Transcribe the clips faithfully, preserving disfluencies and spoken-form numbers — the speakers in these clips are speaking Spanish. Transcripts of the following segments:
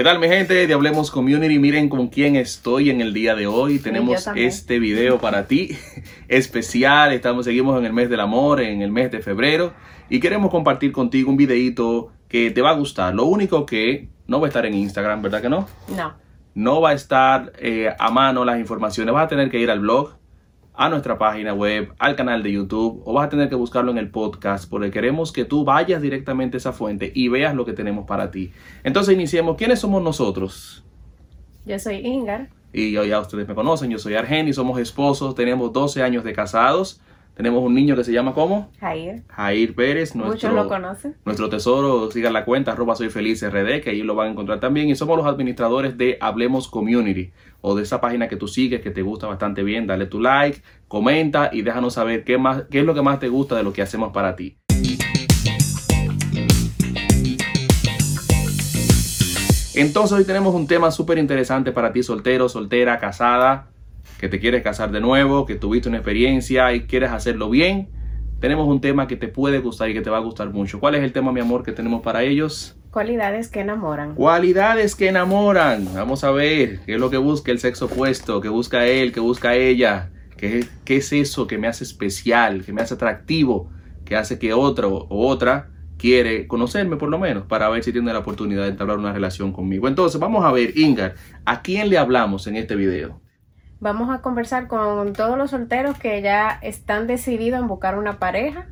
¿Qué tal mi gente de Hablemos Community? Miren con quién estoy en el día de hoy. Tenemos este video para ti especial. Estamos, seguimos en el mes del amor, en el mes de febrero. Y queremos compartir contigo un videito que te va a gustar. Lo único que no va a estar en Instagram, ¿verdad que no? No. No va a estar eh, a mano las informaciones. Vas a tener que ir al blog, a nuestra página web, al canal de YouTube, o vas a tener que buscarlo en el podcast, porque queremos que tú vayas directamente a esa fuente y veas lo que tenemos para ti. Entonces iniciemos. ¿Quiénes somos nosotros? Yo soy Ingar. Y yo, ya ustedes me conocen, yo soy Argeni, somos esposos, tenemos doce años de casados, tenemos un niño que se llama ¿cómo? Jair. Jair Pérez. Nuestro, muchos lo conocen. Nuestro tesoro, sigan la cuenta, arroba soyfelizRD, que ahí lo van a encontrar también. Y somos los administradores de Hablemos Community, o de esa página que tú sigues, que te gusta bastante bien. Dale tu like, comenta y déjanos saber qué, más, qué es lo que más te gusta de lo que hacemos para ti. Entonces hoy tenemos un tema súper interesante para ti, soltero, soltera, casada, que te quieres casar de nuevo, que tuviste una experiencia y quieres hacerlo bien. Tenemos un tema que te puede gustar y que te va a gustar mucho. ¿Cuál es el tema, mi amor, que tenemos para ellos? Cualidades que enamoran. Cualidades que enamoran. Vamos a ver qué es lo que busca el sexo opuesto, qué busca él, qué busca ella. ¿Qué, qué es eso que me hace especial, que me hace atractivo, que hace que otro o otra quiere conocerme por lo menos para ver si tiene la oportunidad de entablar una relación conmigo? Entonces vamos a ver, Ingar, ¿a quién le hablamos en este video? Vamos a conversar con todos los solteros que ya están decididos en buscar una pareja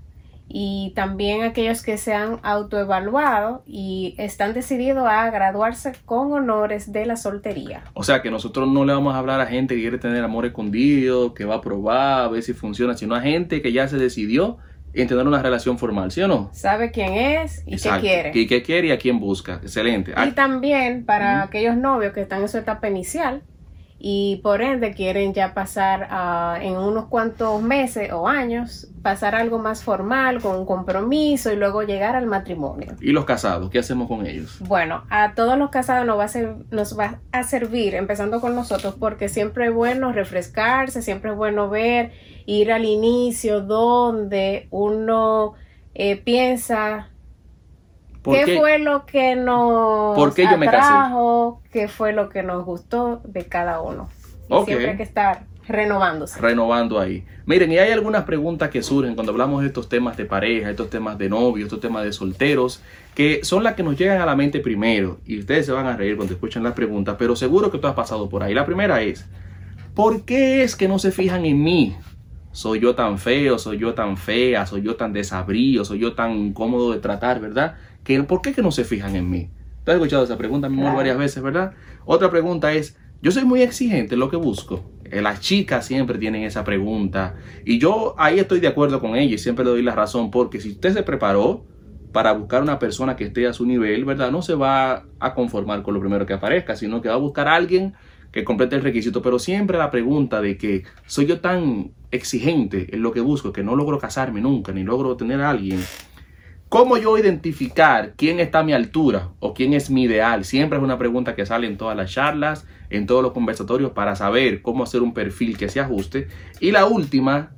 y también aquellos que se han autoevaluado y están decididos a graduarse con honores de la soltería. O sea que nosotros no le vamos a hablar a gente que quiere tener amor escondido, que va a probar, a ver si funciona, sino a gente que ya se decidió en tener una relación formal, ¿sí o no? Sabe quién es y Exacto. qué quiere. Y qué quiere y a quién busca. Excelente. Y también para mm. aquellos novios que están en su etapa inicial y por ende quieren ya pasar uh, en unos cuantos meses o años, pasar algo más formal, con un compromiso y luego llegar al matrimonio. ¿Y los casados? ¿Qué hacemos con ellos? Bueno, a todos los casados nos va a, ser, nos va a servir, empezando con nosotros, porque siempre es bueno refrescarse, siempre es bueno ver, ir al inicio donde uno eh, piensa... ¿Qué, ¿Qué fue lo que nos atrajo? ¿Qué fue lo que nos gustó de cada uno? Y okay. Siempre hay que estar renovándose. Renovando ahí. Miren, y hay algunas preguntas que surgen cuando hablamos de estos temas de pareja, estos temas de novios, estos temas de solteros, que son las que nos llegan a la mente primero. Y ustedes se van a reír cuando escuchen las preguntas, pero seguro que tú has pasado por ahí. La primera es, ¿por qué es que no se fijan en mí? ¿Soy yo tan feo? ¿Soy yo tan fea? ¿Soy yo tan desabrío? ¿Soy yo tan incómodo de tratar? ¿Verdad? ¿Por qué que no se fijan en mí? ¿Te has escuchado esa pregunta, mi amor, claro, varias veces, verdad? Otra pregunta es, yo soy muy exigente en lo que busco. Las chicas siempre tienen esa pregunta. Y yo ahí estoy de acuerdo con ella y siempre le doy la razón. Porque si usted se preparó para buscar una persona que esté a su nivel, ¿verdad? No se va a conformar con lo primero que aparezca, sino que va a buscar a alguien que complete el requisito. Pero siempre la pregunta de que soy yo tan exigente en lo que busco que no logro casarme nunca, ni logro tener a alguien. ¿Cómo yo identificar quién está a mi altura o quién es mi ideal? Siempre es una pregunta que sale en todas las charlas, en todos los conversatorios para saber cómo hacer un perfil que se ajuste. Y la última,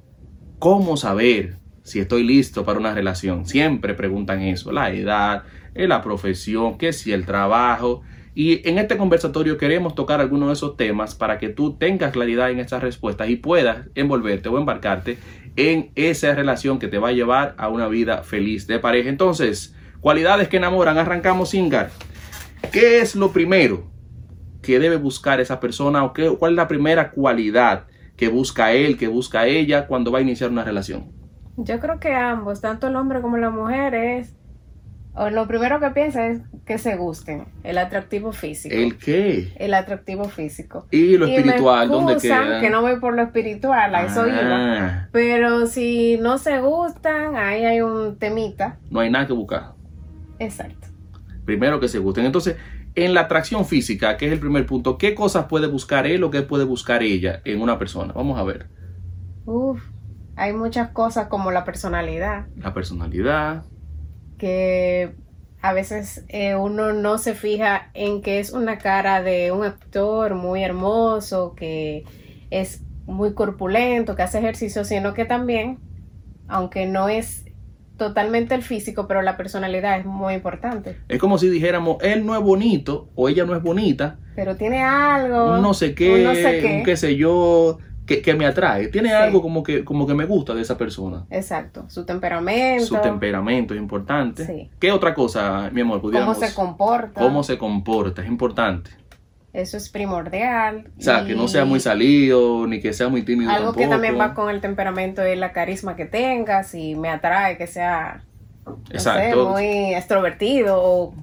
¿cómo saber si estoy listo para una relación? Siempre preguntan eso, la edad, la profesión, qué si el trabajo. Y en este conversatorio queremos tocar algunos de esos temas para que tú tengas claridad en estas respuestas y puedas envolverte o embarcarte en esa relación que te va a llevar a una vida feliz de pareja. Entonces, cualidades que enamoran. Arrancamos, Ingar. ¿Qué es lo primero que debe buscar esa persona? ¿O qué, cuál es la primera cualidad que busca él, que busca ella cuando va a iniciar una relación? Yo creo que ambos, tanto el hombre como la mujer, es... O lo primero que piensa es que se gusten, el atractivo físico. ¿El qué? El atractivo físico. Y lo espiritual, y me ¿dónde queda? Que no voy por lo espiritual, a eso iba. Pero si no se gustan, ahí hay un temita. No hay nada que buscar. Exacto. Primero que se gusten. Entonces, en la atracción física, que es el primer punto, ¿qué cosas puede buscar él o qué puede buscar ella en una persona? Vamos a ver. Uf, hay muchas cosas como la personalidad. La personalidad... que a veces eh, uno no se fija en que es una cara de un actor muy hermoso, que es muy corpulento, que hace ejercicio, sino que también, aunque no es totalmente el físico, pero la personalidad es muy importante. Es como si dijéramos, él no es bonito o ella no es bonita, pero tiene algo, un no sé qué, un, no sé qué. un qué sé yo, que, que me atrae. Tiene sí. algo como que, como que me gusta de esa persona. Exacto, su temperamento. Su temperamento es importante. Sí. ¿Qué otra cosa, mi amor, pudiéramos? Cómo se comporta. Cómo se comporta, es importante. Eso es primordial. O sea, y... que no sea muy salido, ni que sea muy tímido. Algo tampoco. Que también va con el temperamento es la carisma que tenga, si me atrae que sea, exacto, no sé, muy extrovertido o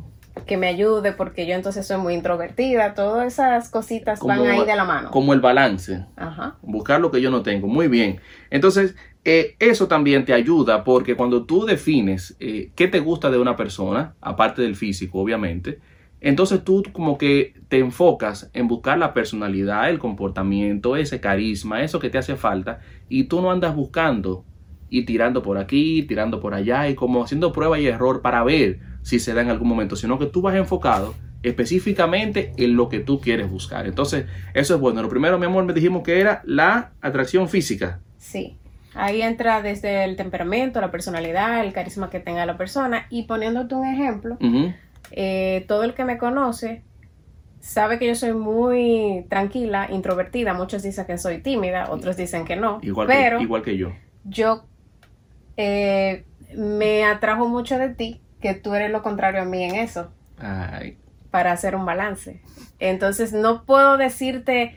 que me ayude porque yo entonces soy muy introvertida. Todas esas cositas como, van ahí de la mano. Como el balance. Ajá. Buscar lo que yo no tengo. Muy bien. Entonces, eh, eso también te ayuda porque cuando tú defines eh, qué te gusta de una persona, aparte del físico, obviamente, entonces tú como que te enfocas en buscar la personalidad, el comportamiento, ese carisma, eso que te hace falta, y tú no andas buscando y tirando por aquí, tirando por allá y como haciendo prueba y error para ver si se da en algún momento, sino que tú vas enfocado específicamente en lo que tú quieres buscar. Entonces eso es bueno. Lo primero, mi amor, me dijimos que era la atracción física. Sí. Ahí entra desde el temperamento, la personalidad, el carisma que tenga la persona. Y poniéndote un ejemplo, uh-huh. Eh, todo el que me conoce sabe que yo soy muy tranquila, introvertida. Muchos dicen que soy tímida, otros dicen que no. Igual, pero que, igual que yo. Yo eh, me atrajo mucho de ti, que tú eres lo contrario a mí en eso. Ay. Para hacer un balance. Entonces no puedo decirte,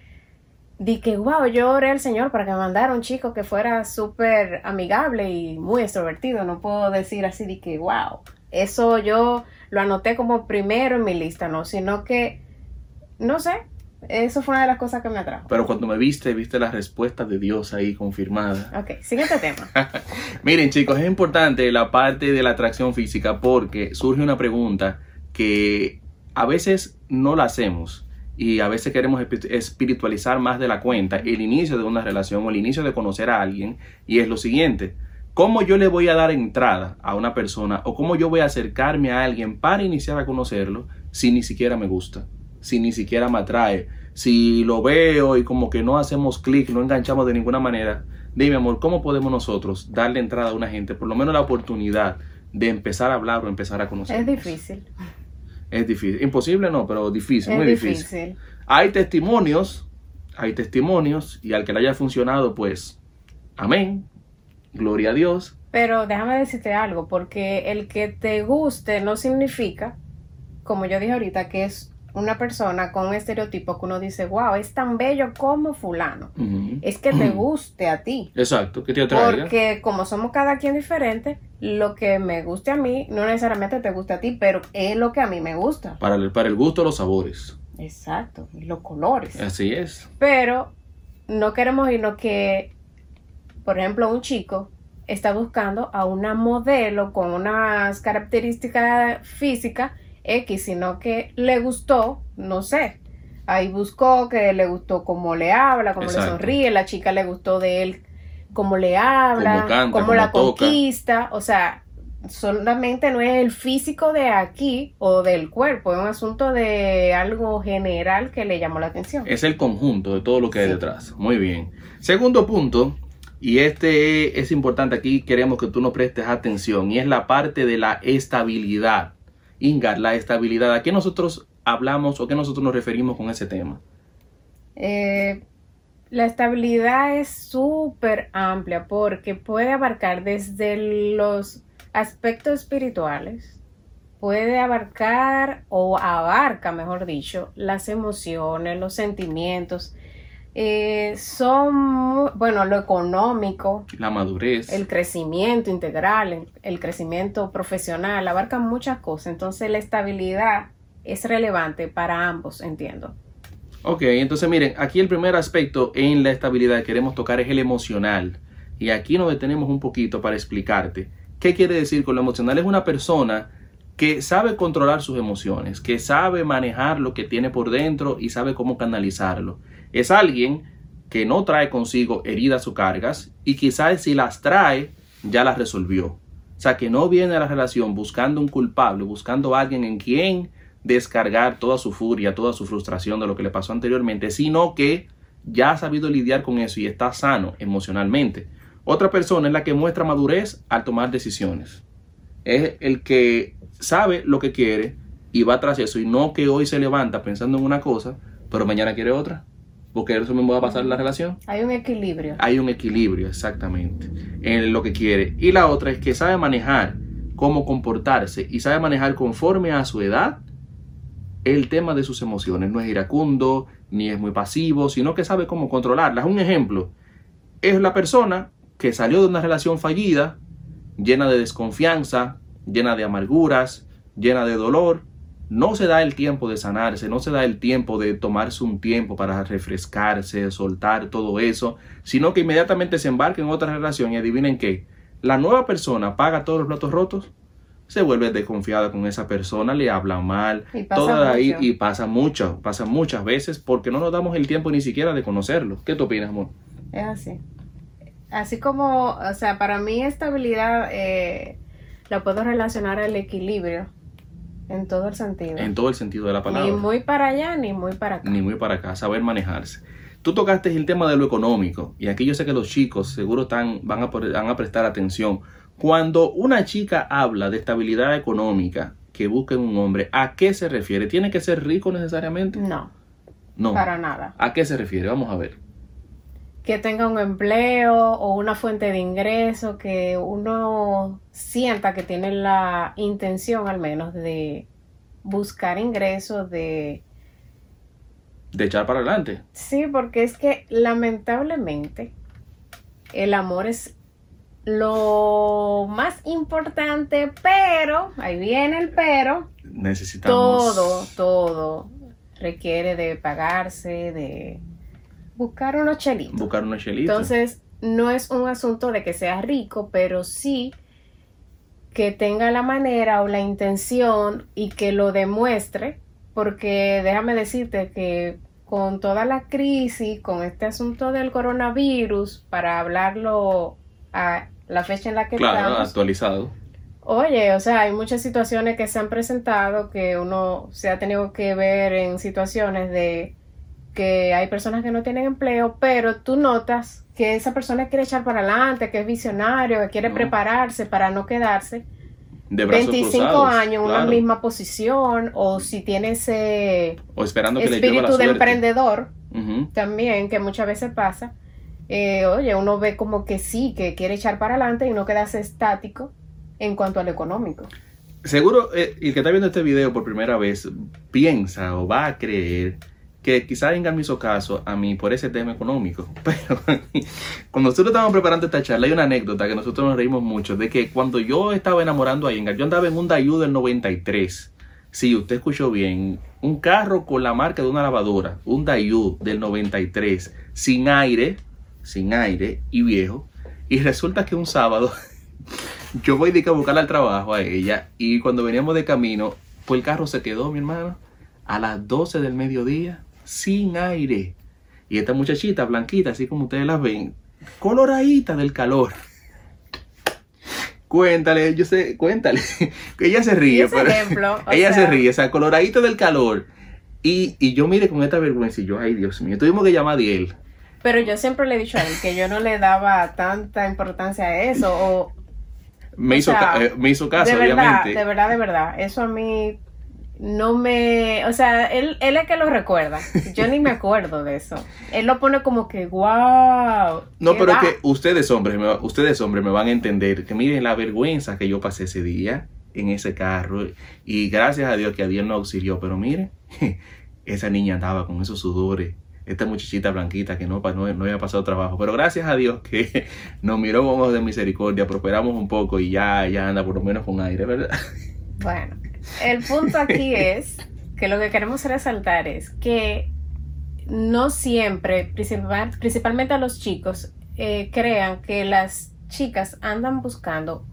di que wow, yo oré al Señor para que me mandara un chico que fuera súper amigable y muy extrovertido. No puedo decir así, di que wow. Eso yo lo anoté como primero en mi lista, ¿no? Sino que, no sé, eso fue una de las cosas que me atrajo. Pero cuando me viste, viste la respuesta de Dios ahí confirmada. Ok, siguiente tema. Miren, chicos, es importante la parte de la atracción física porque surge una pregunta que a veces no la hacemos y a veces queremos espiritualizar más de la cuenta el inicio de una relación o el inicio de conocer a alguien, y es lo siguiente. ¿Cómo yo le voy a dar entrada a una persona o cómo yo voy a acercarme a alguien para iniciar a conocerlo si ni siquiera me gusta, si ni siquiera me atrae, si lo veo y como que no hacemos clic, no enganchamos de ninguna manera? Dime, amor, ¿cómo podemos nosotros darle entrada a una gente, por lo menos la oportunidad de empezar a hablar o empezar a conocer? Es difícil. Es difícil. Imposible no, pero difícil, es muy difícil. difícil. Hay testimonios, hay testimonios y al que le haya funcionado, pues, amén. Gloria a Dios. Pero déjame decirte algo, porque el que te guste no significa, como yo dije ahorita, que es una persona con un estereotipo que uno dice, wow, es tan bello como fulano. Uh-huh. Es que te guste a ti. Exacto, que te atraiga. Porque como somos cada quien diferente, lo que me guste a mí no necesariamente te gusta a ti, pero es lo que a mí me gusta. Para el, para el gusto, los sabores. Exacto, y los colores. Así es. Pero no queremos irnos que... Por ejemplo, un chico está buscando a una modelo con unas características físicas X, sino que le gustó, no sé, ahí buscó que le gustó cómo le habla, cómo Exacto. le sonríe, la chica le gustó de él, cómo le habla, cómo, canta, cómo, cómo la toca. Conquista, o sea, solamente no es el físico de aquí o del cuerpo, es un asunto de algo general que le llamó la atención. Es el conjunto de todo lo que sí. hay detrás. Muy bien. Segundo punto. Y este es importante aquí, queremos que tú nos prestes atención, y es la parte de la estabilidad. Ingar, la estabilidad, ¿a qué nosotros hablamos o qué nosotros nos referimos con ese tema? Eh, la estabilidad es súper amplia porque puede abarcar desde los aspectos espirituales, puede abarcar o abarca, mejor dicho, las emociones, los sentimientos, Eh, son, bueno, lo económico, la madurez, el crecimiento integral, el, el crecimiento profesional, abarcan muchas cosas. Entonces la estabilidad es relevante para ambos, entiendo. Ok, entonces miren, aquí el primer aspecto en la estabilidad que queremos tocar es el emocional, y aquí nos detenemos un poquito para explicarte qué quiere decir con lo emocional. Es una persona que sabe controlar sus emociones, que sabe manejar lo que tiene por dentro y sabe cómo canalizarlo. Es alguien que no trae consigo heridas o cargas, y quizás si las trae, ya las resolvió. O sea, que no viene a la relación buscando un culpable, buscando a alguien en quien descargar toda su furia, toda su frustración de lo que le pasó anteriormente, sino que ya ha sabido lidiar con eso y está sano emocionalmente. Otra persona es la que muestra madurez al tomar decisiones. es el que sabe lo que quiere y va tras eso, y no que hoy se levanta pensando en una cosa, pero mañana quiere otra, porque eso mismo va a pasar en la relación. Hay un equilibrio. Hay un equilibrio, exactamente, en lo que quiere. Y la otra es que sabe manejar cómo comportarse y sabe manejar conforme a su edad el tema de sus emociones. No es iracundo, ni es muy pasivo, sino que sabe cómo controlarlas. Un ejemplo es la persona que salió de una relación fallida, llena de desconfianza, llena de amarguras, llena de dolor. No se da el tiempo de sanarse, no se da el tiempo de tomarse un tiempo para refrescarse, soltar todo eso, sino que inmediatamente se embarca en otra relación y adivinen qué, la nueva persona paga todos los platos rotos, se vuelve desconfiada con esa persona, le habla mal, y pasa todo ahí, y pasa mucho, pasa muchas veces porque no nos damos el tiempo ni siquiera de conocerlo. ¿Qué tú opinas, amor? Es así. Así como, o sea, para mí estabilidad eh, la puedo relacionar al equilibrio. En todo el sentido. En todo el sentido de la palabra. Ni muy para allá, ni muy para acá. Ni muy para acá, saber manejarse. Tú tocaste el tema de lo económico, y aquí yo sé que los chicos seguro están, van, a, van a prestar atención. Cuando una chica habla de estabilidad económica que busca en un hombre, ¿a qué se refiere? ¿Tiene que ser rico necesariamente? No, no. Para nada. ¿A qué se refiere? Vamos a ver. Que tenga un empleo o una fuente de ingreso, que uno sienta que tiene la intención al menos de buscar ingresos, de... de echar para adelante. Sí, porque es que lamentablemente el amor es lo más importante, pero, ahí viene el pero, necesitamos... Todo, todo requiere de pagarse, de... Buscar unos chelitos. Buscar unos chelitos. Entonces, no es un asunto de que seas rico, pero sí que tenga la manera o la intención y que lo demuestre, porque déjame decirte que con toda la crisis, con este asunto del coronavirus, para hablarlo a la fecha en la que claro, estamos. Claro, actualizado. Oye, o sea, hay muchas situaciones que se han presentado que uno se ha tenido que ver en situaciones de... que hay personas que no tienen empleo, pero tú notas que esa persona quiere echar para adelante, que es visionario, que quiere no. prepararse para no quedarse de brazos veinticinco cruzados, años en claro. una misma posición, o si tiene ese o esperando que espíritu le lleve la de emprendedor, uh-huh. también, que muchas veces pasa. Eh, oye, uno ve como que sí, que quiere echar para adelante y no quedarse estático en cuanto a lo económico. Seguro, eh, el que está viendo este video por primera vez piensa o va a creer que quizás vengan mis ocasos a mí por ese tema económico, pero cuando nosotros estábamos preparando esta charla hay una anécdota que nosotros nos reímos mucho, de que cuando yo estaba enamorando a Inga, yo andaba en un Dayu del noventa y tres, si sí, usted escuchó bien, un carro con la marca de una lavadora, un Dayu del noventa y tres, sin aire, sin aire y viejo, y resulta que un sábado yo voy de que a buscarla al trabajo a ella, y cuando veníamos de camino, pues el carro se quedó, mi hermano, a las doce del mediodía, sin aire. Y esta muchachita blanquita, así como ustedes las ven, coloradita del calor. Cuéntale, yo sé, cuéntale. Ella se ríe, pero ejemplo, ella sea... se ríe, o sea, coloradita del calor. Y, y yo mire con esta vergüenza y yo, ay Dios mío, tuvimos que llamar a Diel. Pero yo siempre le he dicho a él que yo no le daba tanta importancia a eso. O, me, o hizo, sea, ca- me hizo caso, de verdad, obviamente. De verdad, de verdad, eso a mí... No me... O sea, él, él es que lo recuerda. Yo ni me acuerdo de eso. Él lo pone como que, wow. No, pero da? que ustedes hombres, me, ustedes hombres me van a entender. Que miren la vergüenza que yo pasé ese día en ese carro. Y gracias a Dios que a Dios nos auxilió. Pero miren, esa niña andaba con esos sudores. Esta muchachita blanquita que no, no, no había pasado trabajo. Pero gracias a Dios que nos miró con ojos de misericordia. Prosperamos un poco y ya, ya anda por lo menos con aire, ¿verdad? Bueno. El punto aquí es que lo que queremos resaltar es que no siempre, principal, principalmente a los chicos, eh, crean que las chicas andan buscando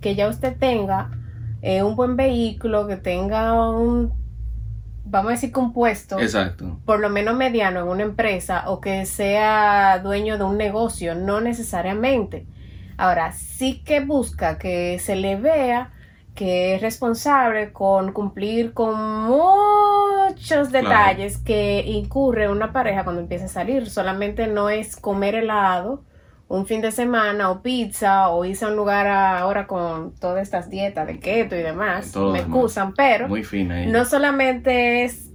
que ya usted tenga eh, un buen vehículo, que tenga un, vamos a decir, un puesto, exacto, por lo menos mediano en una empresa o que sea dueño de un negocio, no necesariamente. Ahora, sí que busca que se le vea que es responsable con cumplir con muchos detalles claro. que incurre una pareja cuando empieza a salir. Solamente no es comer helado un fin de semana o pizza o irse a un lugar a, ahora con todas estas dietas de keto y demás, todos me excusan, pero muy fina no solamente es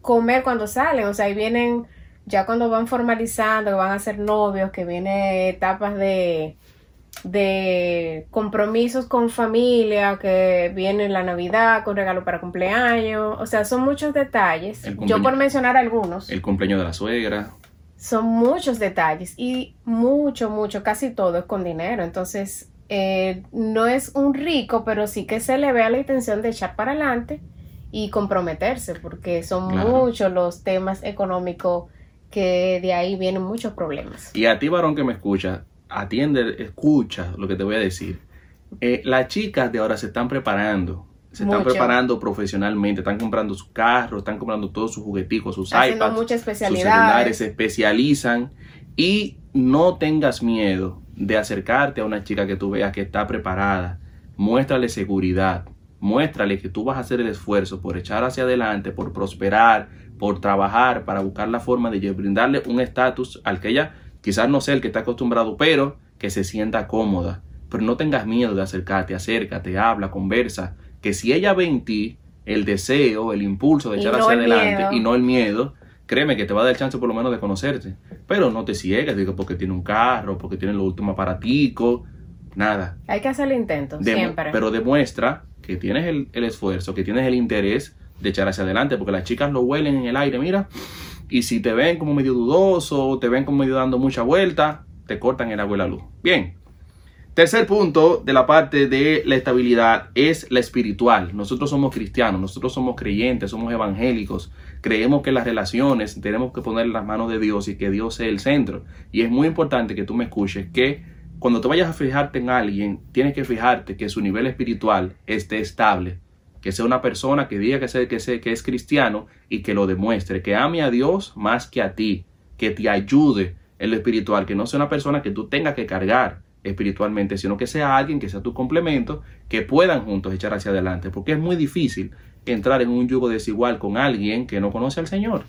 comer cuando salen, o sea, ahí vienen ya cuando van formalizando, que van a ser novios, que vienen etapas de, de compromisos con familia, que viene la Navidad con regalo para cumpleaños, o sea, son muchos detalles, yo por mencionar algunos. El cumpleaños de la suegra. Son muchos detalles y mucho, mucho, casi todo es con dinero. Entonces, eh, no es un rico, pero sí que se le vea la intención de echar para adelante y comprometerse, porque son claro. muchos los temas económicos que de ahí vienen muchos problemas. Y a ti, varón que me escucha, atiende, escucha lo que te voy a decir. Eh, las chicas de ahora se están preparando. Se están mucho. preparando profesionalmente, están comprando sus carros, están comprando todos sus jugueticos, sus haciendo iPads, mucha especialidad, sus celulares, se especializan. Y no tengas miedo de acercarte a una chica que tú veas que está preparada. Muéstrale seguridad, muéstrale que tú vas a hacer el esfuerzo por echar hacia adelante, por prosperar, por trabajar, para buscar la forma de brindarle un estatus al que ella quizás no sea el que está acostumbrado, pero que se sienta cómoda. Pero no tengas miedo de acercarte, acércate, habla, conversa. Que si ella ve en ti el deseo, el impulso de echar no hacia adelante miedo. Y no el miedo, créeme que te va a dar chance por lo menos de conocerte. Pero no te ciegues, digo, porque tiene un carro, porque tiene los últimos aparaticos, nada. Hay que hacer el intento, Demo- siempre. Pero demuestra que tienes el, el esfuerzo, que tienes el interés de echar hacia adelante, porque las chicas lo huelen en el aire, mira. Y si te ven como medio dudoso, te ven como medio dando mucha vuelta, te cortan el agua y la luz. Bien. Tercer punto de la parte de la estabilidad es la espiritual. Nosotros somos cristianos, nosotros somos creyentes, somos evangélicos. Creemos que las relaciones tenemos que poner en las manos de Dios y que Dios sea el centro. Y es muy importante que tú me escuches que cuando te vayas a fijarte en alguien, tienes que fijarte que su nivel espiritual esté estable. Que sea una persona que diga que, sea, que, sea, que es cristiano y que lo demuestre. Que ame a Dios más que a ti, que te ayude en lo espiritual. Que no sea una persona que tú tengas que cargar espiritualmente, sino que sea alguien que sea tu complemento, que puedan juntos echar hacia adelante, porque es muy difícil entrar en un yugo desigual con alguien que no conoce al Señor.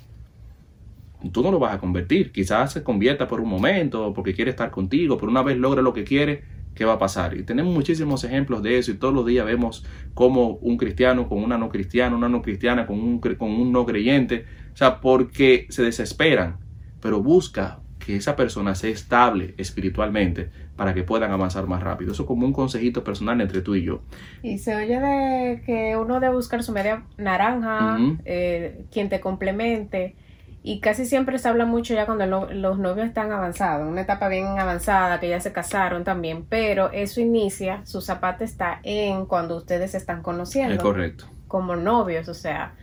Tú no lo vas a convertir, quizás se convierta por un momento, porque quiere estar contigo, pero una vez logra lo que quiere, ¿qué va a pasar? Y tenemos muchísimos ejemplos de eso, y todos los días vemos como un cristiano con una no cristiana, una no cristiana con un, con un no creyente, o sea, porque se desesperan, pero busca que esa persona sea estable espiritualmente para que puedan avanzar más rápido. Eso como un consejito personal entre tú y yo. Y se oye de que uno debe buscar su media naranja, uh-huh. eh, quien te complemente. Y casi siempre se habla mucho ya cuando lo, los novios están avanzados, una etapa bien avanzada, que ya se casaron también. Pero eso inicia, su zapato está en cuando ustedes se están conociendo. Es correcto. Como novios, o sea,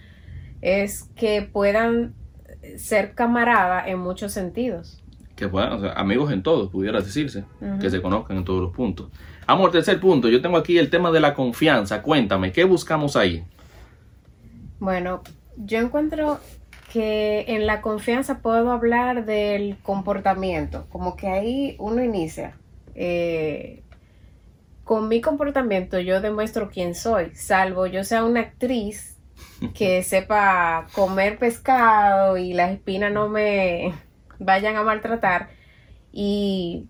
es que puedan ser camaradas en muchos sentidos. Que puedan, o sea, amigos en todos, pudiera decirse, uh-huh. que se conozcan en todos los puntos. Amor, tercer punto, yo tengo aquí el tema de la confianza. Cuéntame, ¿qué buscamos ahí? Bueno, yo encuentro que en la confianza puedo hablar del comportamiento, como que ahí uno inicia. Eh, con mi comportamiento yo demuestro quién soy, salvo yo sea una actriz que sepa comer pescado y las espinas no me vayan a maltratar y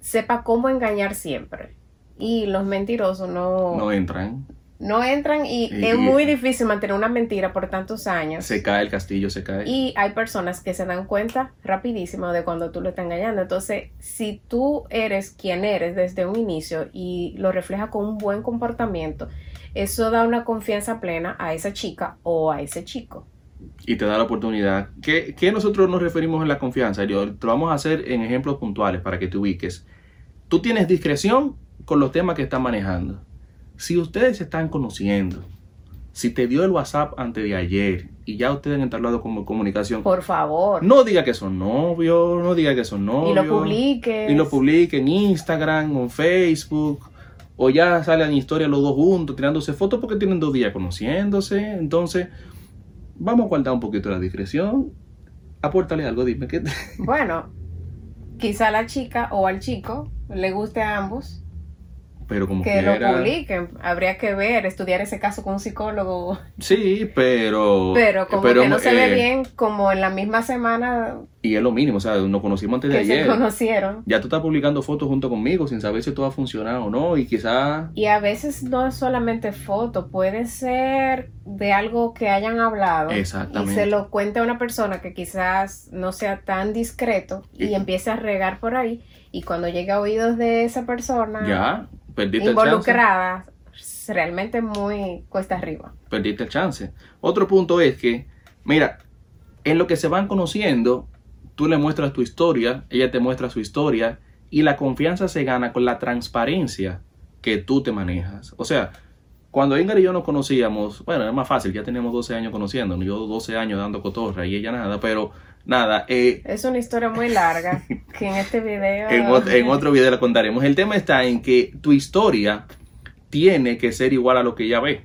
sepa cómo engañar siempre. Y los mentirosos no... No entran. No entran y, y es muy difícil mantener una mentira por tantos años. Se cae el castillo, se cae. Y hay personas que se dan cuenta rapidísimo de cuando tú lo estás engañando. Entonces, si tú eres quien eres desde un inicio y lo refleja con un buen comportamiento, eso da una confianza plena a esa chica o a ese chico. Y te da la oportunidad. ¿Qué, qué nosotros nos referimos en la confianza? Yo, te lo vamos a hacer en ejemplos puntuales para que te ubiques. Tú tienes discreción con los temas que estás manejando. Si ustedes se están conociendo, si te dio el WhatsApp antes de ayer y ya ustedes han entablado como comunicación, por favor, no diga que son novios, no diga que son novios. Y lo publiquen. Y lo publiquen en Instagram o en Facebook. O ya salen historias los dos juntos tirándose fotos porque tienen dos días conociéndose. Entonces, vamos a guardar un poquito la discreción. Apórtale algo, dime qué. Te... Bueno, quizá a la chica o al chico le guste a ambos. pero como que quiera... lo publiquen, habría que ver, estudiar ese caso con un psicólogo. Sí, pero... Pero como pero, que no eh, se ve bien, como en la misma semana... Y es lo mínimo, o sea, nos conocimos antes de ayer. Que se conocieron. Ya tú estás publicando fotos junto conmigo sin saber si todo va a funcionar o no, y quizás... Y a veces no es solamente foto, puede ser de algo que hayan hablado. Exactamente. Y se lo cuente a una persona que quizás no sea tan discreto y, y empiece a regar por ahí. Y cuando llega a oídos de esa persona ya, perdiste involucrada, el chance. Realmente muy cuesta arriba. Perdiste el chance. Otro punto es que, mira, en lo que se van conociendo, tú le muestras tu historia, ella te muestra su historia, y la confianza se gana con la transparencia que tú te manejas. O sea, cuando Ingrid y yo nos conocíamos, bueno, era más fácil, ya teníamos doce años conociéndonos, yo doce años dando cotorra y ella nada, pero... Nada, eh, es una historia muy larga que en este video en, o, en otro video la contaremos. El tema está en que tu historia tiene que ser igual a lo que ella ve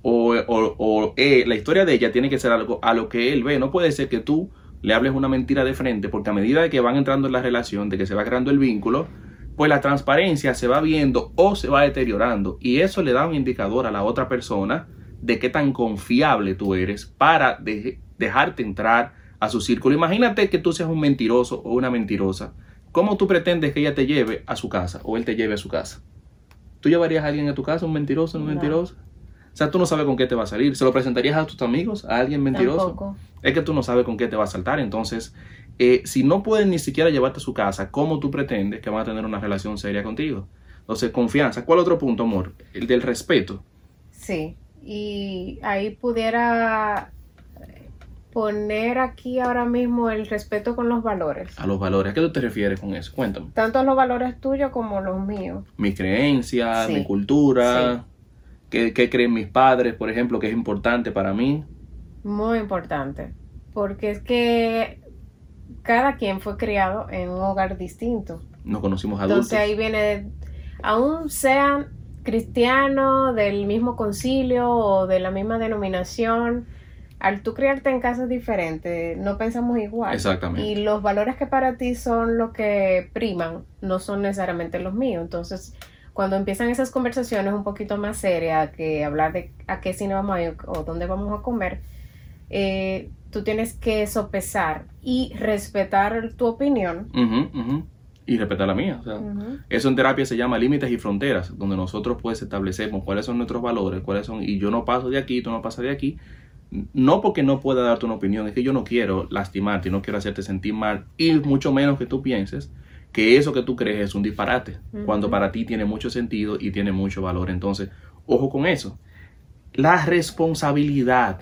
o, o, o eh, la historia de ella tiene que ser algo a lo que él ve. No puede ser que tú le hables una mentira de frente, porque a medida de que van entrando en la relación, de que se va creando el vínculo, pues la transparencia se va viendo o se va deteriorando, y eso le da un indicador a la otra persona de qué tan confiable tú eres para de, dejarte entrar a su círculo. Imagínate que tú seas un mentiroso o una mentirosa. ¿Cómo tú pretendes que ella te lleve a su casa o él te lleve a su casa? ¿Tú llevarías a alguien a tu casa, un mentiroso o una no. mentirosa? O sea, tú no sabes con qué te va a salir. ¿Se lo presentarías a tus amigos, a alguien mentiroso? Tampoco. Es que tú no sabes con qué te va a saltar. Entonces, eh, si no pueden ni siquiera llevarte a su casa, ¿cómo tú pretendes que van a tener una relación seria contigo? Entonces, confianza. ¿Cuál otro punto, amor? El del respeto. Sí. Y ahí pudiera... poner aquí ahora mismo el respeto con los valores. A los valores, ¿a qué tú te refieres con eso? Cuéntame. Tanto los valores tuyos como los míos. Mis creencias, sí. Mi cultura, sí. ¿Qué, qué creen mis padres, por ejemplo, que es importante para mí? Muy importante, porque es que cada quien fue criado en un hogar distinto. Nos conocimos adultos. Entonces ahí viene, de, aún sean cristianos, del mismo concilio o de la misma denominación... Al tú criarte en casas diferentes, no pensamos igual. Exactamente. Y los valores que para ti son los que priman, no son necesariamente los míos. Entonces, cuando empiezan esas conversaciones un poquito más serias, que hablar de a qué cine vamos a ir o dónde vamos a comer, eh, tú tienes que sopesar y respetar tu opinión. Uh-huh, uh-huh. Y respetar la mía. O sea, uh-huh. Eso en terapia se llama límites y fronteras, donde nosotros pues establecemos cuáles son nuestros valores, cuáles son, y yo no paso de aquí, tú no pasas de aquí. No porque no pueda darte una opinión, es que yo no quiero lastimarte, no quiero hacerte sentir mal, y mucho menos que tú pienses que eso que tú crees es un disparate, uh-huh. Cuando para ti tiene mucho sentido y tiene mucho valor. Entonces, ojo con eso. La responsabilidad,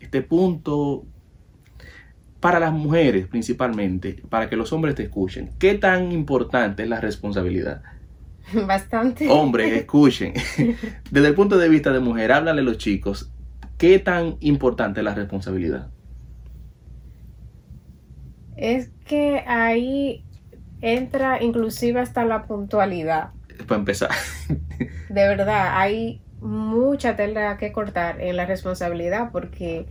este punto para las mujeres principalmente, para que los hombres te escuchen. ¿Qué tan importante es la responsabilidad? Bastante. Hombres, escuchen. Desde el punto de vista de mujer, háblale a los chicos. ¿Qué tan importante es la responsabilidad? Es que ahí entra inclusive hasta la puntualidad. Para empezar. De verdad, hay mucha tela que cortar en la responsabilidad, porque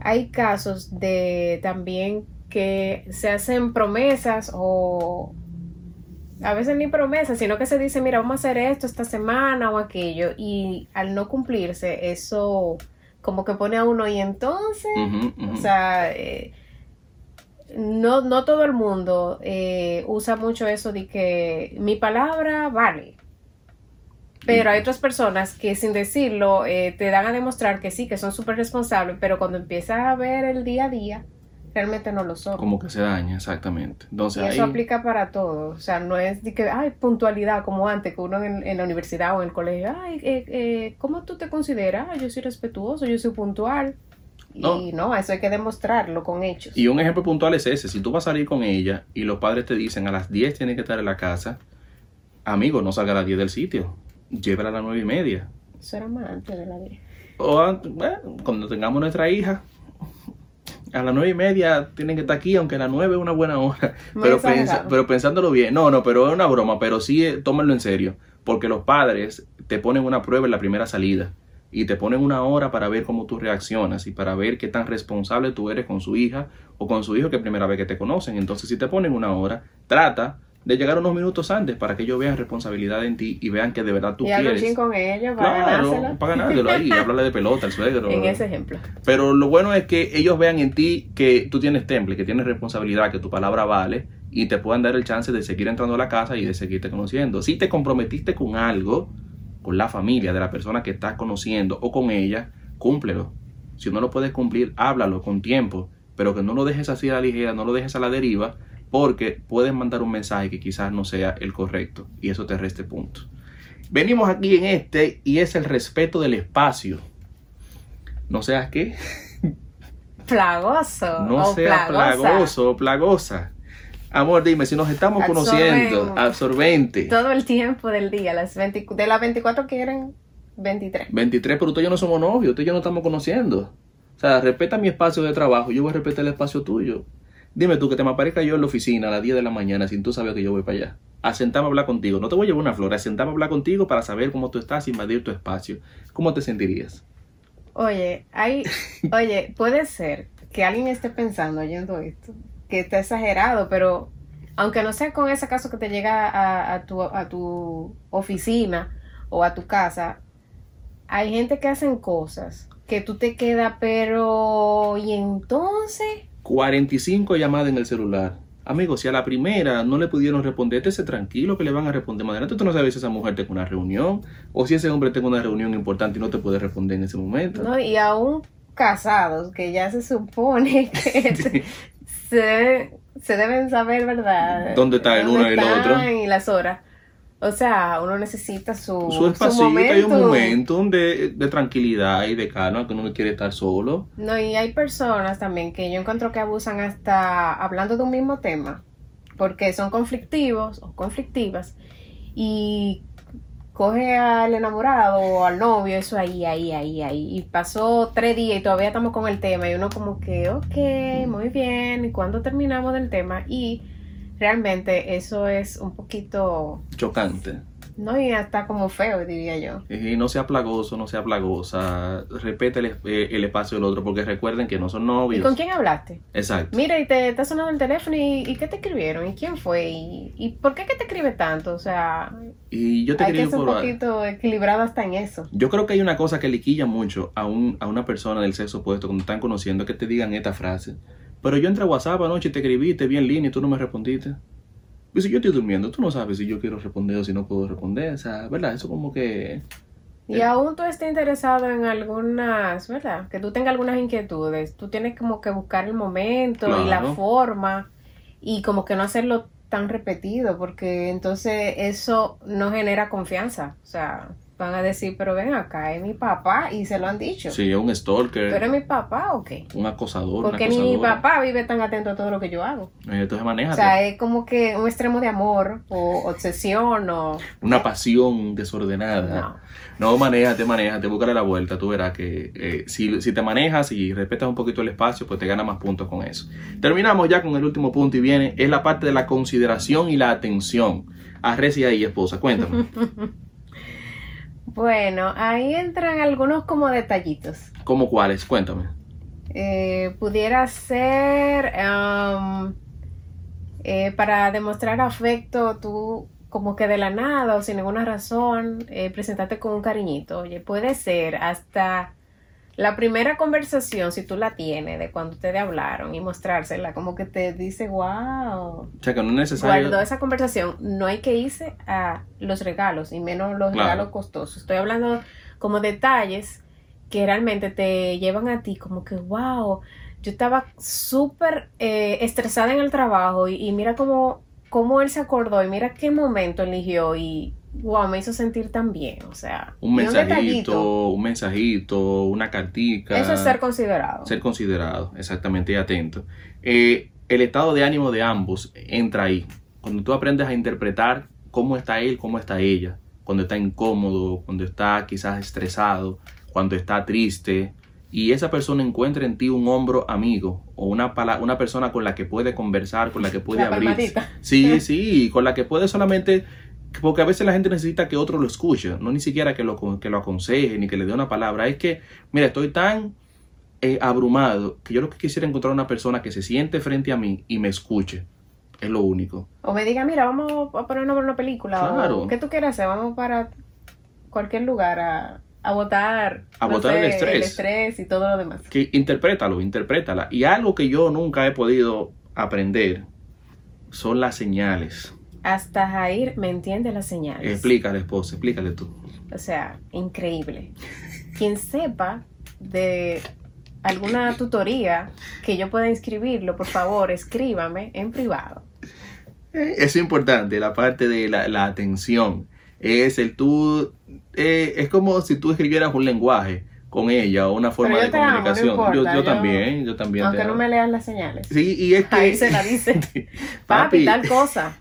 hay casos de también que se hacen promesas o... A veces ni promesas, sino que se dice, mira, vamos a hacer esto esta semana o aquello. Y al no cumplirse, eso como que pone a uno, y entonces, uh-huh, uh-huh. O sea, eh, no, no todo el mundo eh, usa mucho eso de que mi palabra vale. Pero hay otras personas que sin decirlo eh, te dan a demostrar que sí, que son súper responsables, pero cuando empiezas a ver el día a día... realmente no lo son. Como que se daña, exactamente. Entonces, y eso ahí... aplica para todo. O sea, no es de que, ay, puntualidad, como antes, que uno en, en la universidad o en el colegio, ay, eh, eh, ¿cómo tú te consideras? Yo soy respetuoso, yo soy puntual. No. Y no, eso hay que demostrarlo con hechos. Y un ejemplo puntual es ese. Si tú vas a salir con ella y los padres te dicen, a las diez tienes que estar en la casa, amigo, no salga a las diez del sitio. Llévala a las nueve y media. Eso era más antes de las diez. O antes, bueno, cuando tengamos nuestra hija... A las nueve y media tienen que estar aquí, aunque a las nueve es una buena hora. Pero, pensa, pero pensándolo bien, no, no, pero es una broma, pero sí tómenlo en serio, porque los padres te ponen una prueba en la primera salida y te ponen una hora para ver cómo tú reaccionas y para ver qué tan responsable tú eres con su hija o con su hijo, que es la primera vez que te conocen. Entonces, si te ponen una hora, trata de llegar unos minutos antes para que ellos vean responsabilidad en ti y vean que de verdad tú y quieres. Y con ellos para claro, ganárselo. Para ganárselo ahí, hablarle de pelota, el suegro. En ese ejemplo. Pero lo bueno es que ellos vean en ti que tú tienes temple, que tienes responsabilidad, que tu palabra vale y te puedan dar el chance de seguir entrando a la casa y de seguirte conociendo. Si te comprometiste con algo, con la familia de la persona que estás conociendo o con ella, cúmplelo. Si no lo puedes cumplir, háblalo con tiempo, pero que no lo dejes así a la ligera, no lo dejes a la deriva, porque puedes mandar un mensaje que quizás no sea el correcto y eso te reste puntos. Venimos aquí en este y es el respeto del espacio. No seas ¿qué? Plagoso. No seas plagoso o plagosa. Amor, dime, si nos estamos Absorbemos. conociendo, absorbente. Todo el tiempo del día, las veinte, de las veinticuatro que eran veintitrés. veintitrés, pero tú y yo no somos novios, tú y yo no estamos conociendo. O sea, respeta mi espacio de trabajo, yo voy a respetar el espacio tuyo. Dime tú que te me aparezca yo en la oficina a las diez de la mañana sin tú saber que yo voy para allá. A sentarme a hablar contigo. No te voy a llevar una flor, a sentarme a hablar contigo para saber cómo tú estás, invadir tu espacio. ¿Cómo te sentirías? Oye, hay, oye, puede ser que alguien esté pensando oyendo esto, que está exagerado, pero aunque no sea con ese caso que te llega a, a, tu, a tu oficina o a tu casa, hay gente que hacen cosas que tú te quedas, pero ¿y entonces? cuarenta y cinco llamadas en el celular. Amigo, si a la primera no le pudieron responder, esté tranquilo que le van a responder. De manera, tú no sabes si esa mujer tiene una reunión o si ese hombre tiene una reunión importante y no te puede responder en ese momento. No, y aún casados, que ya se supone que sí. se, se deben saber, ¿verdad? ¿Dónde está el uno y el otro? Y las horas. O sea, uno necesita su, su espacito, su hay un momento de, de tranquilidad y de calma, que uno no quiere estar solo. No, y hay personas también que yo encuentro que abusan hasta hablando de un mismo tema, porque son conflictivos o conflictivas, y coge al enamorado o al novio, eso ahí, ahí, ahí, ahí, y pasó tres días y todavía estamos con el tema, y uno como que, ok, muy bien, ¿y cuándo terminamos del tema? Y realmente eso es un poquito chocante. No, y hasta como feo, diría yo. Y no sea plagoso, no sea plagosa. Respeta el, el espacio del otro, porque recuerden que no son novios. ¿Y con quién hablaste? Exacto. Mira, y te está sonando el teléfono, ¿y, y qué te escribieron? ¿Y quién fue? ¿Y, y por qué que te escribe tanto? O sea, y yo te hay que ser un poquito equilibrado hasta en eso. Yo creo que hay una cosa que liquilla mucho a, un, a una persona del sexo opuesto cuando están conociendo, que te digan esta frase. Pero yo entré a WhatsApp anoche y te escribí, te vi en línea y tú no me respondiste. Y si yo estoy durmiendo, tú no sabes si yo quiero responder o si no puedo responder. O sea, ¿verdad? Eso como que... Y eh. aún tú estés interesado en algunas, ¿verdad? Que tú tengas algunas inquietudes. Tú tienes como que buscar el momento, claro, y la forma. Y como que no hacerlo tan repetido, porque entonces eso no genera confianza. O sea, van a decir, pero ven acá, es mi papá, y se lo han dicho. Sí, es un stalker. ¿Pero es mi papá o qué? Un acosador. Porque mi papá vive tan atento a todo lo que yo hago. Entonces manéjate. O sea, es como que un extremo de amor o obsesión o... Una pasión desordenada. No, no manéjate, manéjate, búscale la vuelta. Tú verás que eh, si, si te manejas y respetas un poquito el espacio, pues te ganas más puntos con eso. Terminamos ya con el último punto y viene, es la parte de la consideración y la atención. Arrecia ahí, esposa, cuéntame. Bueno, ahí entran algunos como detallitos. ¿Cómo cuáles? Cuéntame. Eh, pudiera ser um, eh, para demostrar afecto, tú como que de la nada o sin ninguna razón, eh, presentarte con un cariñito. Oye, puede ser hasta la primera conversación, si tú la tienes, de cuando ustedes hablaron y mostrársela, como que te dice, wow. O sea, que no es necesario. Guardó esa conversación. No hay que irse a los regalos, y menos los claro. regalos costosos. Estoy hablando como detalles que realmente te llevan a ti, como que, wow, yo estaba súper eh, estresada en el trabajo, y, y mira cómo, cómo él se acordó, y mira qué momento eligió, y... Wow, me hizo sentir tan bien, o sea... Un mensajito, un, un mensajito, una cartica... Eso es ser considerado. Ser considerado, exactamente, y atento. Eh, el estado de ánimo de ambos entra ahí. Cuando tú aprendes a interpretar cómo está él, cómo está ella. Cuando está incómodo, cuando está quizás estresado, cuando está triste... Y esa persona encuentra en ti un hombro amigo o una, pala- una persona con la que puede conversar, con la que puede la abrirse. Palmadita. Sí, sí, con la que puede solamente... Porque a veces la gente necesita que otro lo escuche, no ni siquiera que lo, que lo aconseje ni que le dé una palabra. Es que, mira, estoy tan eh, abrumado que yo lo que quisiera encontrar una persona que se siente frente a mí y me escuche. Es lo único. O me diga, mira, vamos a ponernos por una película. Claro. O, ¿qué tú quieres hacer? Vamos para cualquier lugar a, a botar, a no botar sé, el estrés. El estrés y todo lo demás. Que interprétalo, interprétala. Y algo que yo nunca he podido aprender son las señales. Hasta Jair me entiende las señales. Explícale, esposa, explícale tú. O sea, increíble. Quien sepa de alguna tutoría que yo pueda inscribirlo, por favor, escríbame en privado. Es importante la parte de la, la atención. Es el tú, eh, es como si tú escribieras un lenguaje con ella o una forma de comunicación. Amo, no yo, yo, yo también, yo también. Aunque no me lean las señales. Sí, y es que ahí se la dice, papi, tal cosa.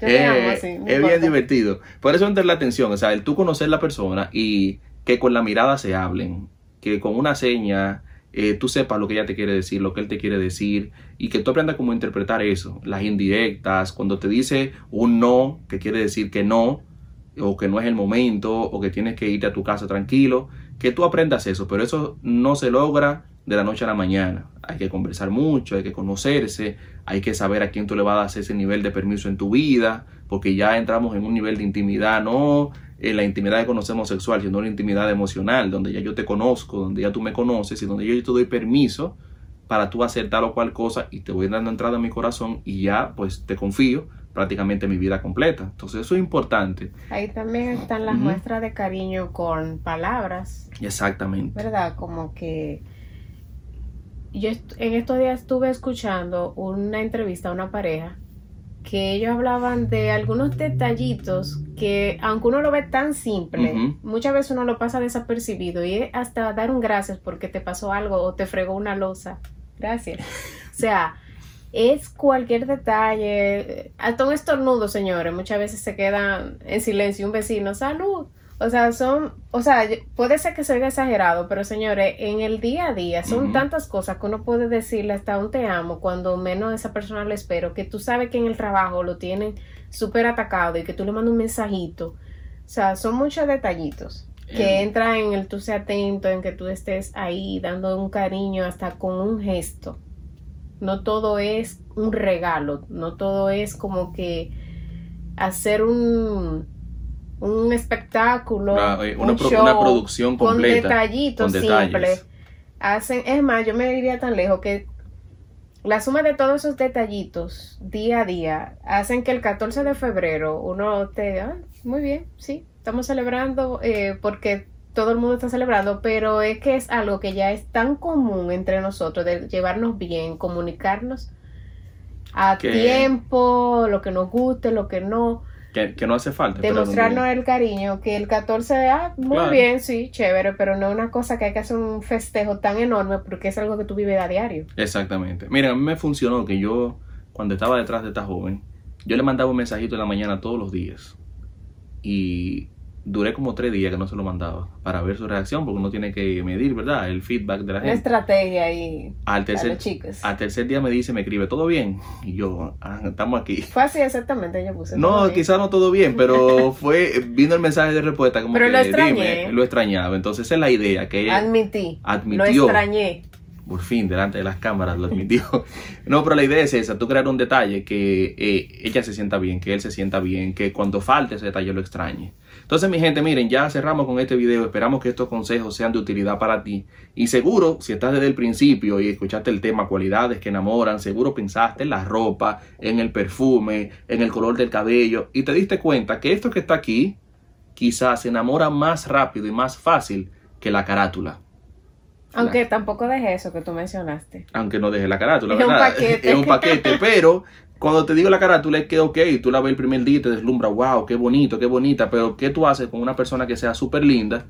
Yo te eh, amo así. Es importa. Bien divertido. Por eso entra la atención, o sea, el tú conocer la persona y que con la mirada se hablen, que con una seña eh, tú sepas lo que ella te quiere decir, lo que él te quiere decir, y que tú aprendas cómo interpretar eso. Las indirectas, cuando te dice un no, que quiere decir que no, o que no es el momento, o que tienes que irte a tu casa tranquilo, que tú aprendas eso, pero eso no se logra de la noche a la mañana. Hay que conversar mucho, hay que conocerse, hay que saber a quién tú le vas a dar ese nivel de permiso en tu vida, porque ya entramos en un nivel de intimidad, no en la intimidad que conocemos sexual, sino la intimidad emocional, donde ya yo te conozco, donde ya tú me conoces y donde yo te doy permiso para tú hacer tal o cual cosa y te voy dando entrada a mi corazón y ya pues te confío prácticamente mi vida completa. Entonces eso es importante. Ahí también están las uh-huh. muestras de cariño con palabras. Exactamente. ¿Verdad? Como que yo est- en estos días estuve escuchando una entrevista a una pareja que ellos hablaban de algunos detallitos que, aunque uno lo ve tan simple, uh-huh. muchas veces uno lo pasa desapercibido y es hasta dar un gracias porque te pasó algo o te fregó una losa. Gracias. O sea, es cualquier detalle, hasta un estornudo, señores. Muchas veces se quedan en silencio un vecino, ¡salud! O sea, son, o sea, puede ser que se oiga exagerado, pero señores, en el día a día son uh-huh. tantas cosas que uno puede decirle hasta un te amo cuando menos esa persona le espero, que tú sabes que en el trabajo lo tienen súper atacado y que tú le mandas un mensajito. O sea, son muchos detallitos uh-huh. que entran en el tú seas atento, en que tú estés ahí dando un cariño hasta con un gesto. No todo es un regalo, no todo es como que hacer un... un espectáculo, una, una, un pro, show, una producción completa, con detallitos con simples. Hacen, es más, yo me diría tan lejos que la suma de todos esos detallitos día a día hacen que el catorce de febrero uno te ah, muy bien, sí, estamos celebrando eh, porque todo el mundo está celebrando, pero es que es algo que ya es tan común entre nosotros de llevarnos bien, comunicarnos a ¿Qué? tiempo, lo que nos guste, lo que no. Que, que no hace falta. Demostrarnos el cariño, que el catorce, ah, muy claro. bien, sí, chévere, pero no es una cosa que hay que hacer un festejo tan enorme porque es algo que tú vives a diario. Exactamente. Mira, a mí me funcionó que yo, cuando estaba detrás de esta joven, yo le mandaba un mensajito en la mañana todos los días. Y duré como tres días que no se lo mandaba para ver su reacción, porque uno tiene que medir, ¿verdad? El feedback de la gente. Una estrategia y al tercer, a los chicos. Al tercer día me dice, me escribe, ¿todo bien? Y yo, ah, estamos aquí. Fue así exactamente, yo puse. No, quizás no todo bien, pero fue, vino el mensaje de respuesta como pero que, lo extrañé. Dime, lo extrañaba. Entonces esa es la idea que ella admití, admitió. Lo extrañé. Por fin, delante de las cámaras lo admitió. No, pero la idea es esa, tú crear un detalle que eh, ella se sienta bien, que él se sienta bien, que cuando falte ese detalle lo extrañe. Entonces, mi gente, miren, ya cerramos con este video. Esperamos que estos consejos sean de utilidad para ti. Y seguro, si estás desde el principio y escuchaste el tema cualidades que enamoran, seguro pensaste en la ropa, en el perfume, en el color del cabello y te diste cuenta que esto que está aquí quizás se enamora más rápido y más fácil que la carátula. Aunque la... tampoco dejé eso que tú mencionaste. Aunque no dejé la carátula, es ¿verdad? Un paquete. Es un paquete, pero cuando te digo la carátula es que, ok, tú la ves el primer día y te deslumbra, wow, qué bonito, qué bonita, pero ¿qué tú haces con una persona que sea súper linda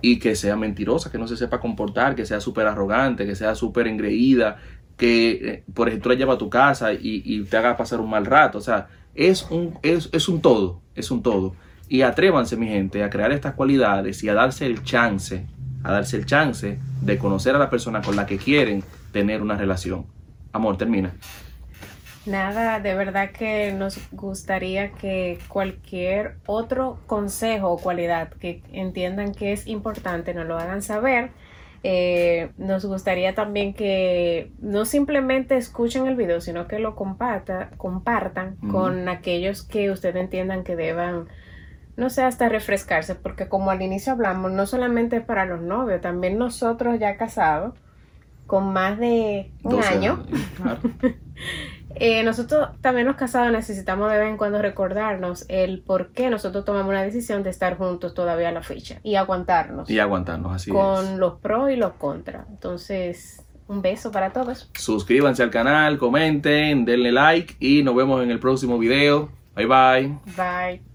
y que sea mentirosa, que no se sepa comportar, que sea súper arrogante, que sea súper engreída, que, por ejemplo, la lleva a tu casa y, y te haga pasar un mal rato? O sea, es un, es, es un todo, es un todo. Y atrévanse, mi gente, a crear estas cualidades y a darse el chance, a darse el chance de conocer a la persona con la que quieren tener una relación. Amor, termina. Nada, de verdad que nos gustaría que cualquier otro consejo o cualidad que entiendan que es importante nos lo hagan saber. Eh, nos gustaría también que no simplemente escuchen el video, sino que lo comparta, compartan mm. con aquellos que ustedes entiendan que deban, no sé, hasta refrescarse, porque como al inicio hablamos, no solamente es para los novios, también nosotros ya casados, con más de un año, años, eh, nosotros también los casados necesitamos de vez en cuando recordarnos el por qué nosotros tomamos la decisión de estar juntos todavía a la fecha y aguantarnos. Y aguantarnos, así con es. Con los pros y los contras. Entonces, un beso para todos. Suscríbanse al canal, comenten, denle like y nos vemos en el próximo video. Bye, bye. Bye.